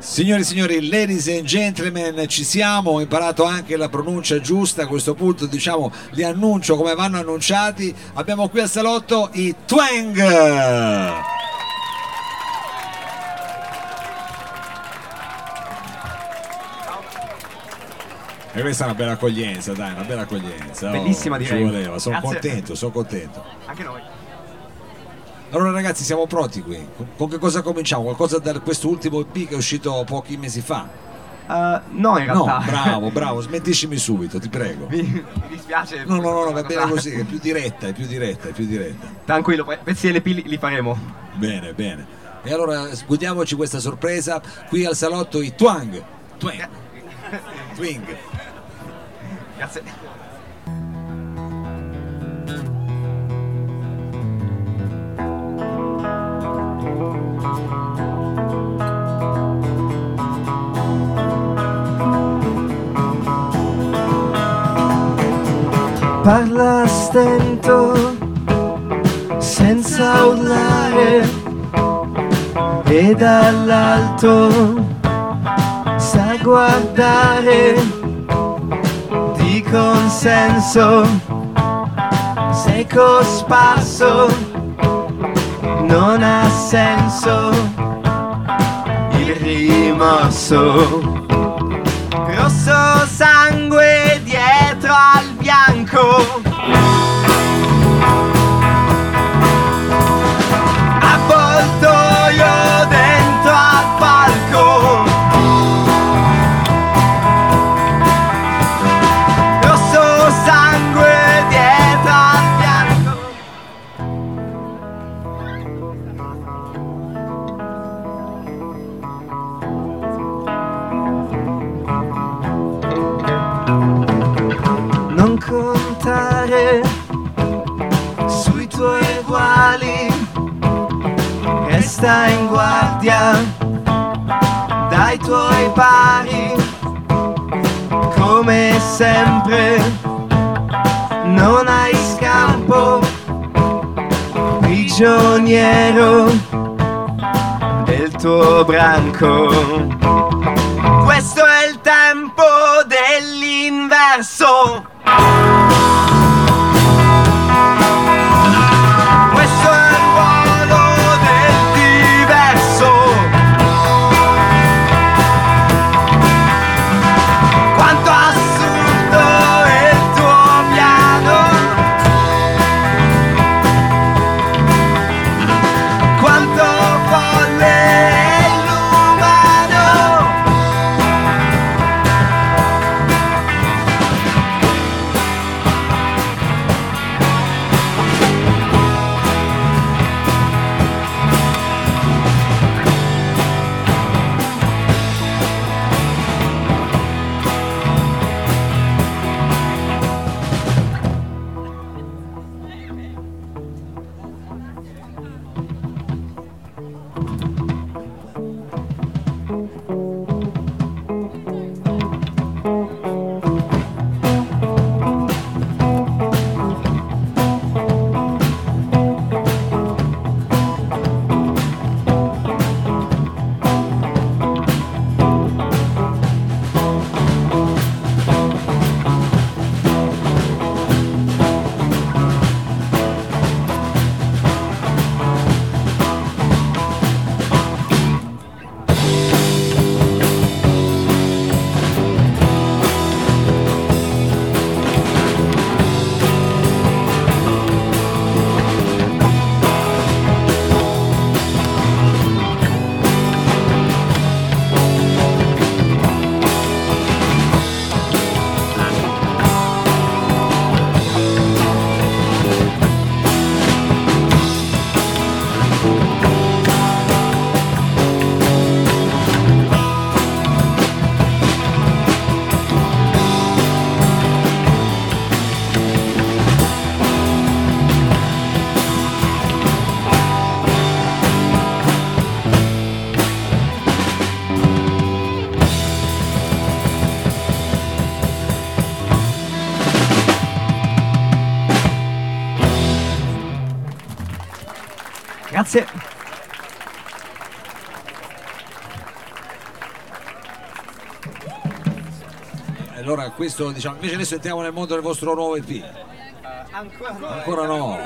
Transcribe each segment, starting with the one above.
Signore e signori, ladies and gentlemen, ci siamo, ho imparato anche la pronuncia giusta, a questo punto diciamo li annuncio come vanno annunciati. Abbiamo qui al salotto i Twang. E questa è una bella accoglienza, dai, una bella accoglienza. Bellissima, direi. Ci voleva, sono contento, sono contento. Anche noi. Allora ragazzi, siamo pronti qui, con che cosa cominciamo? Qualcosa da quest'ultimo EP che è uscito pochi mesi fa? No, in realtà. No, bravo, smentiscimi subito, ti prego. Mi dispiace. No, va bene così, è più diretta, è più diretta. Tranquillo, pezzi LP li faremo. Bene. E allora godiamoci questa sorpresa, qui al salotto i Twang. Grazie. Parla a stento, senza urlare, e dall'alto sa guardare, di consenso, sei cosparso, non ha senso, il rimorso, rosso sangue dietro al bianco, avvoltoio dentro al palco, rosso sangue dietro al bianco. Non contare sui tuoi uguali, resta in guardia dai tuoi pari, come sempre non hai scampo, prigioniero del tuo branco. Questo è il tempo dell'inverso. Allora questo diciamo, invece adesso entriamo nel mondo del vostro nuovo EP. Ancora no.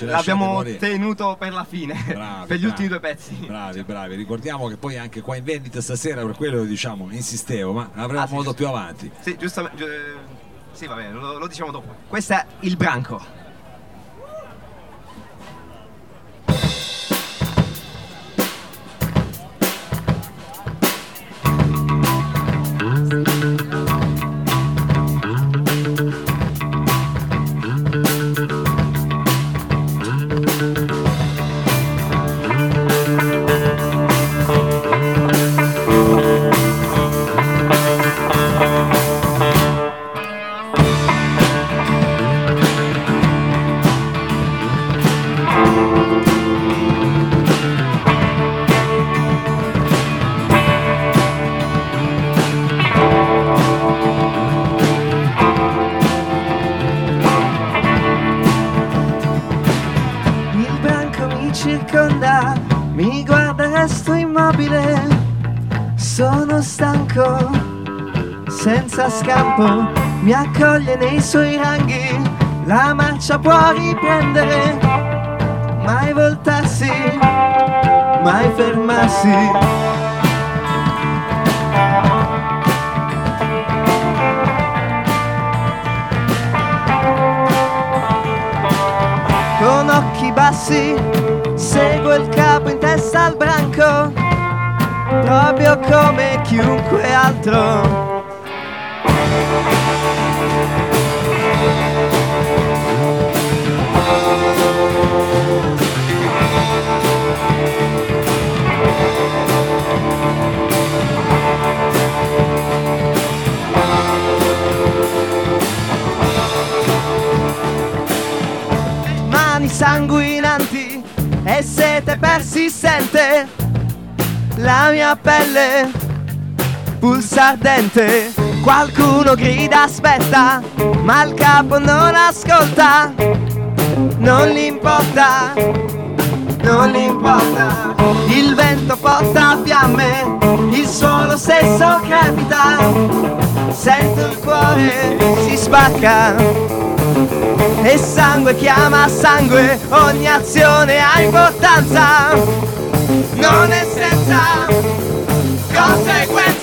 L'abbiamo tenuto per la fine, bravi, per gli ultimi due pezzi. Bravi. Ricordiamo che poi anche qua in vendita stasera, per quello diciamo, insistevo, ma avremo modo più avanti. Sì, giustamente. Sì, va bene, lo diciamo dopo. Questo è Il Branco. Mi guarda, resto immobile, sono stanco, senza scampo, mi accoglie nei suoi ranghi, la marcia può riprendere, mai voltarsi, mai fermarsi. Con occhi bassi seguo il capo in testa al branco, proprio come chiunque altro. Mani sanguinanti e sete persistente, la mia pelle pulsa ardente. Qualcuno grida aspetta, ma il capo non ascolta. Non gli importa. Il vento porta fiamme, il suolo stesso crepita. Sento il cuore si spacca e sangue chiama sangue, ogni azione ha importanza, non è senza conseguenza.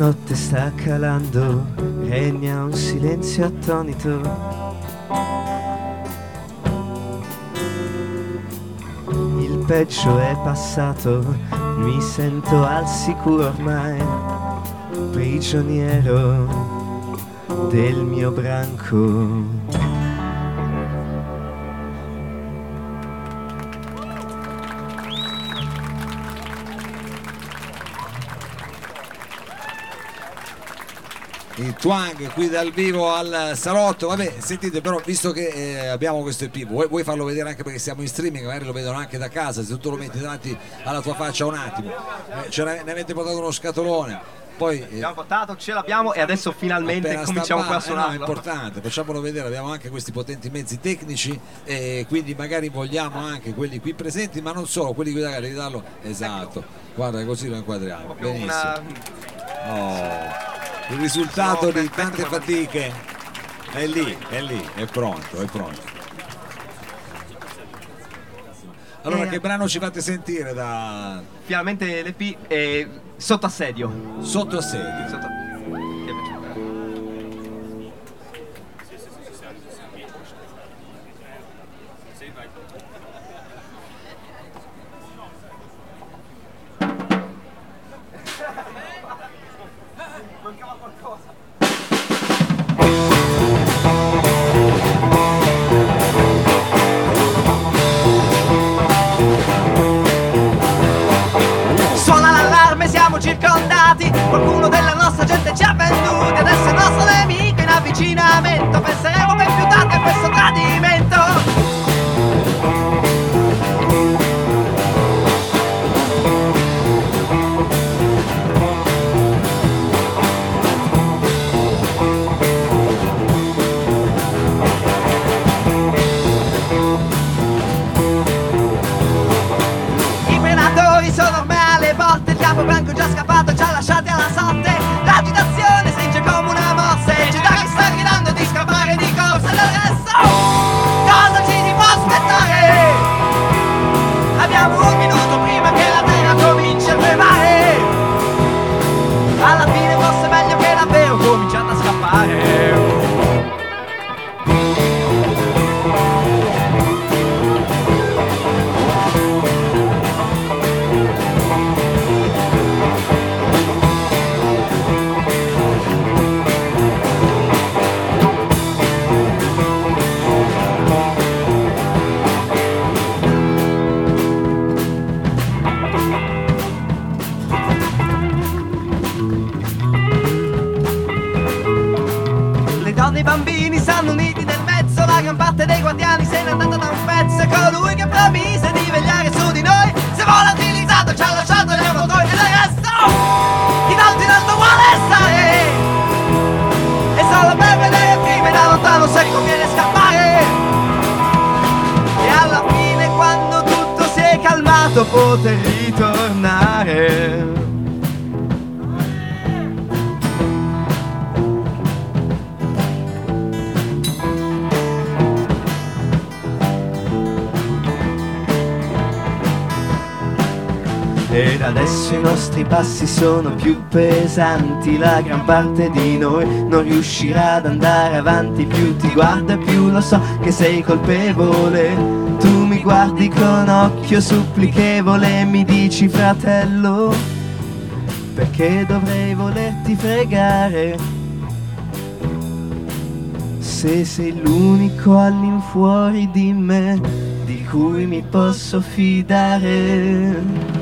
notte sta calando, regna un silenzio attonito. Il peggio è passato, mi sento al sicuro ormai, prigioniero del mio branco. Il Twang qui dal vivo al salotto. Vabbè, sentite, però, visto che abbiamo questo EP, vuoi farlo vedere anche perché siamo in streaming, magari lo vedono anche da casa, se tu lo metti davanti alla tua faccia un attimo. Ne avete portato uno scatolone. Poi abbiamo portato, ce l'abbiamo e adesso finalmente cominciamo qua a suonarlo. È importante, facciamolo vedere, abbiamo anche questi potenti mezzi tecnici e quindi magari vogliamo anche quelli qui presenti, ma non solo, quelli qui da regalarlo. Esatto. Ecco. Guarda, così lo inquadriamo. Benissimo. Il risultato di tante fatiche è lì, è pronto. Allora, che brano ci fate sentire da... Finalmente l'EP è Sotto Assedio. Qualcuno della nostra gente ci ha venduti, adesso è il nostro nemico in avvicinamento. Penseremo ben più tardi a questo tradimento. I predatori sono ormai alle porte, il capo branco già scappato, ci ha lasciati alla sorte. L'agitazione stringe come una mossa e c'è da chi sta gridando di scappare di corsa. Del resto, cosa ci si può aspettare? Abbiamo un minuto prima che la terra cominci a tremare. Alla fine forse è meglio che davvero cominciate a scappare. I bambini stanno uniti nel mezzo, la gran parte dei guardiani se n'è andata da un pezzo. E colui che promise di vegliare su di noi si è volatilizzato, ci ha lasciato gli autori. E del resto, chi tanto in alto vuole stare, e solo per vedere il film da lontano se conviene scappare. E alla fine, quando tutto si è calmato, poter ritornare. Ed adesso i nostri passi sono più pesanti, la gran parte di noi non riuscirà ad andare avanti. Più ti guardo e più lo so che sei colpevole, tu mi guardi con occhio supplichevole e mi dici fratello, perché dovrei volerti fregare, se sei l'unico all'infuori di me di cui mi posso fidare.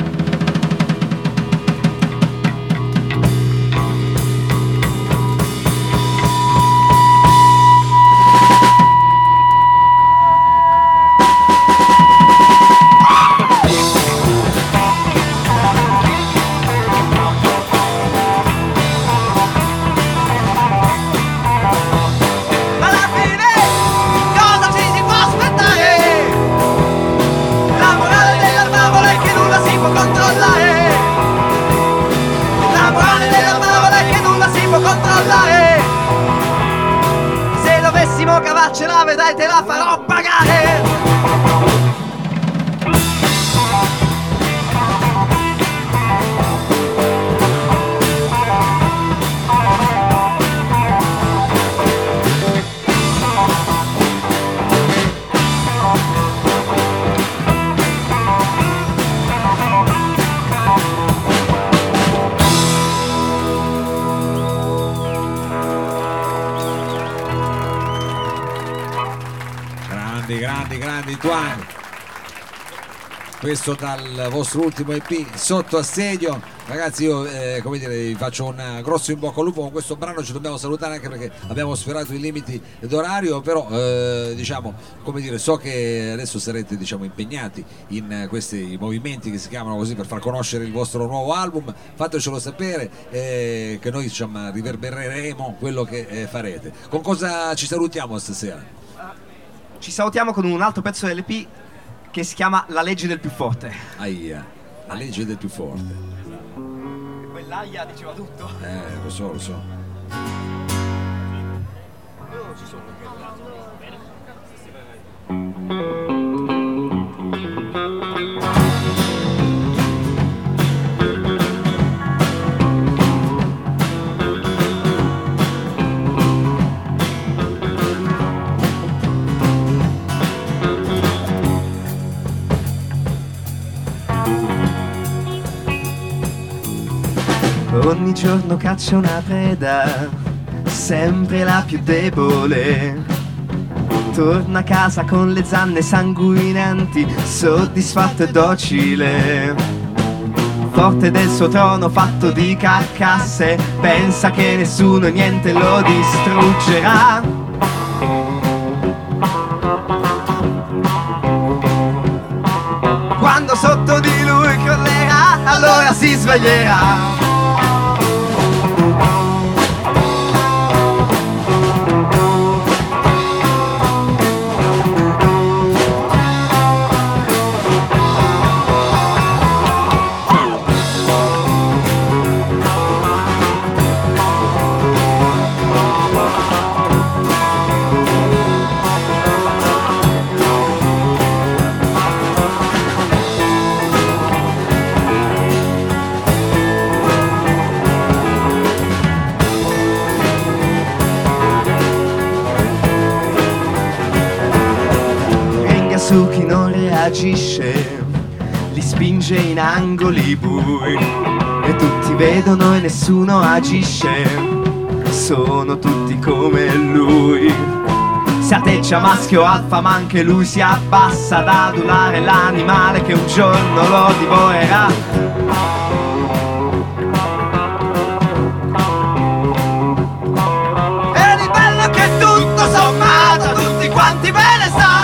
grande Twang, questo dal vostro ultimo EP Sotto Assedio. Ragazzi, io come dire, vi faccio un grosso in bocca al lupo. Con questo brano ci dobbiamo salutare, anche perché abbiamo sfiorato i limiti d'orario, però diciamo, come dire, so che adesso sarete, diciamo, impegnati in questi movimenti che si chiamano così per far conoscere il vostro nuovo album. Fatecelo sapere, che noi, diciamo, riverbereremo quello che farete. Con cosa ci salutiamo stasera? Ci salutiamo con un altro pezzo dell'EP che si chiama La legge del più forte. Ahia, la legge del più forte. E quell'aia diceva tutto. Lo so. Io non ci sono. Ogni giorno caccia una preda, sempre la più debole. Torna a casa con le zanne sanguinanti, soddisfatto e docile. Forte del suo trono fatto di carcasse, pensa che nessuno e niente lo distruggerà. Quando sotto di lui crollerà, allora si sveglierà. Su chi non reagisce, li spinge in angoli bui, e tutti vedono e nessuno agisce, sono tutti come lui. Si atteggia maschio alfa, ma anche lui si abbassa ad adulare l'animale che un giorno lo divorerà. E di bello che tutto sommato tutti quanti ve ne stanno.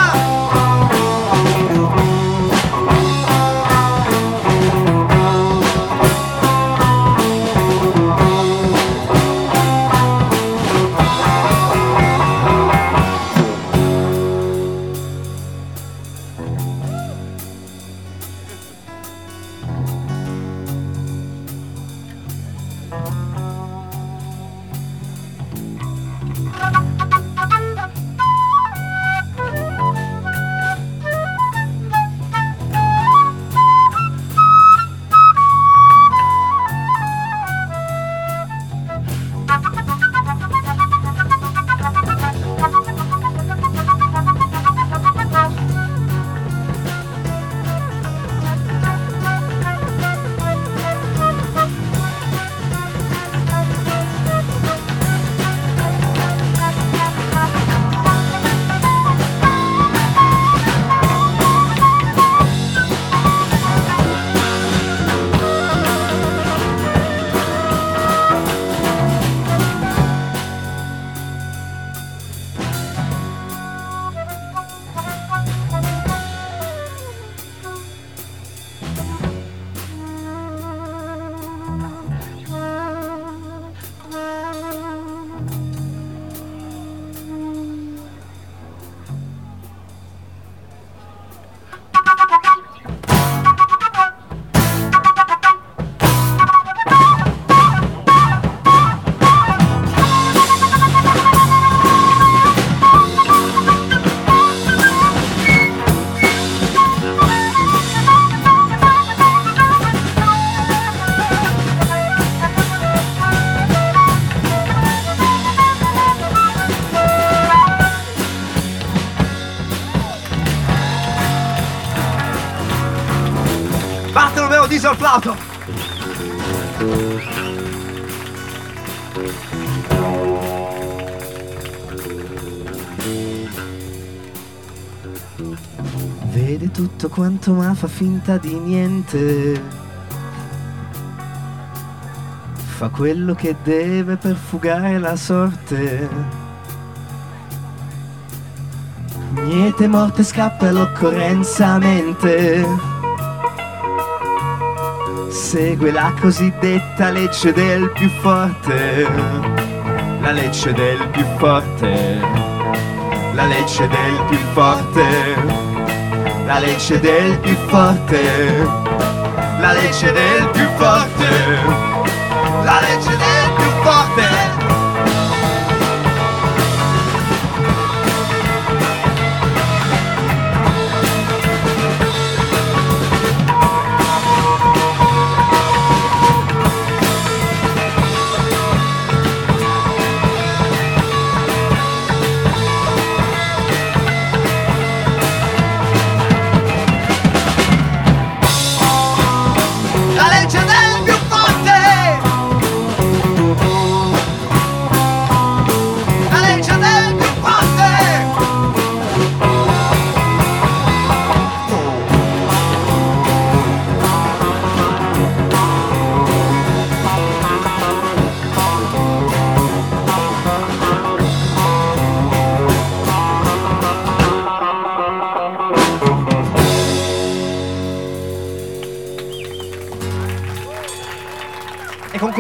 Al flauto. vede tutto quanto ma fa finta di niente, fa quello che deve per fugare la sorte. Niente morte scappa all'occorrenza mente, segue la cosiddetta legge del più forte, la legge del più forte, la legge del più forte, la legge del più forte, la legge del più forte, la legge del più forte.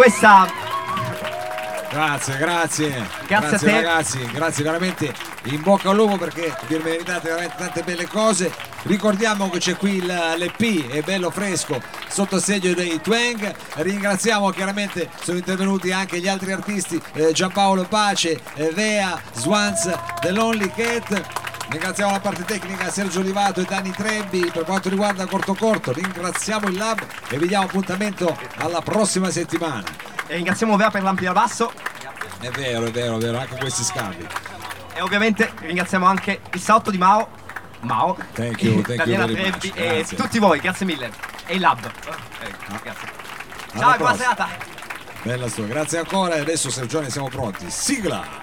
Questa... Grazie a te ragazzi, grazie veramente, in bocca al lupo, perché vi meritate veramente tante belle cose. Ricordiamo che c'è qui l'EP, è bello fresco, sotto segno dei Twang. Ringraziamo chiaramente, sono intervenuti anche gli altri artisti, Giampaolo Pace, Vea, Swans, The Lonely Cat. Ringraziamo la parte tecnica Sergio Livato e Dani Trembi per quanto riguarda Corto. Ringraziamo il Lab e vi diamo appuntamento alla prossima settimana. E ringraziamo Vea per l'ampio basso. È vero, anche questi scambi. E ovviamente ringraziamo anche il salto di Mao, Daniela Trembi e tutti voi, grazie mille. E il Lab. Grazie. Ciao, buona serata. Bella storia, grazie ancora. E adesso Sergione siamo pronti. Sigla.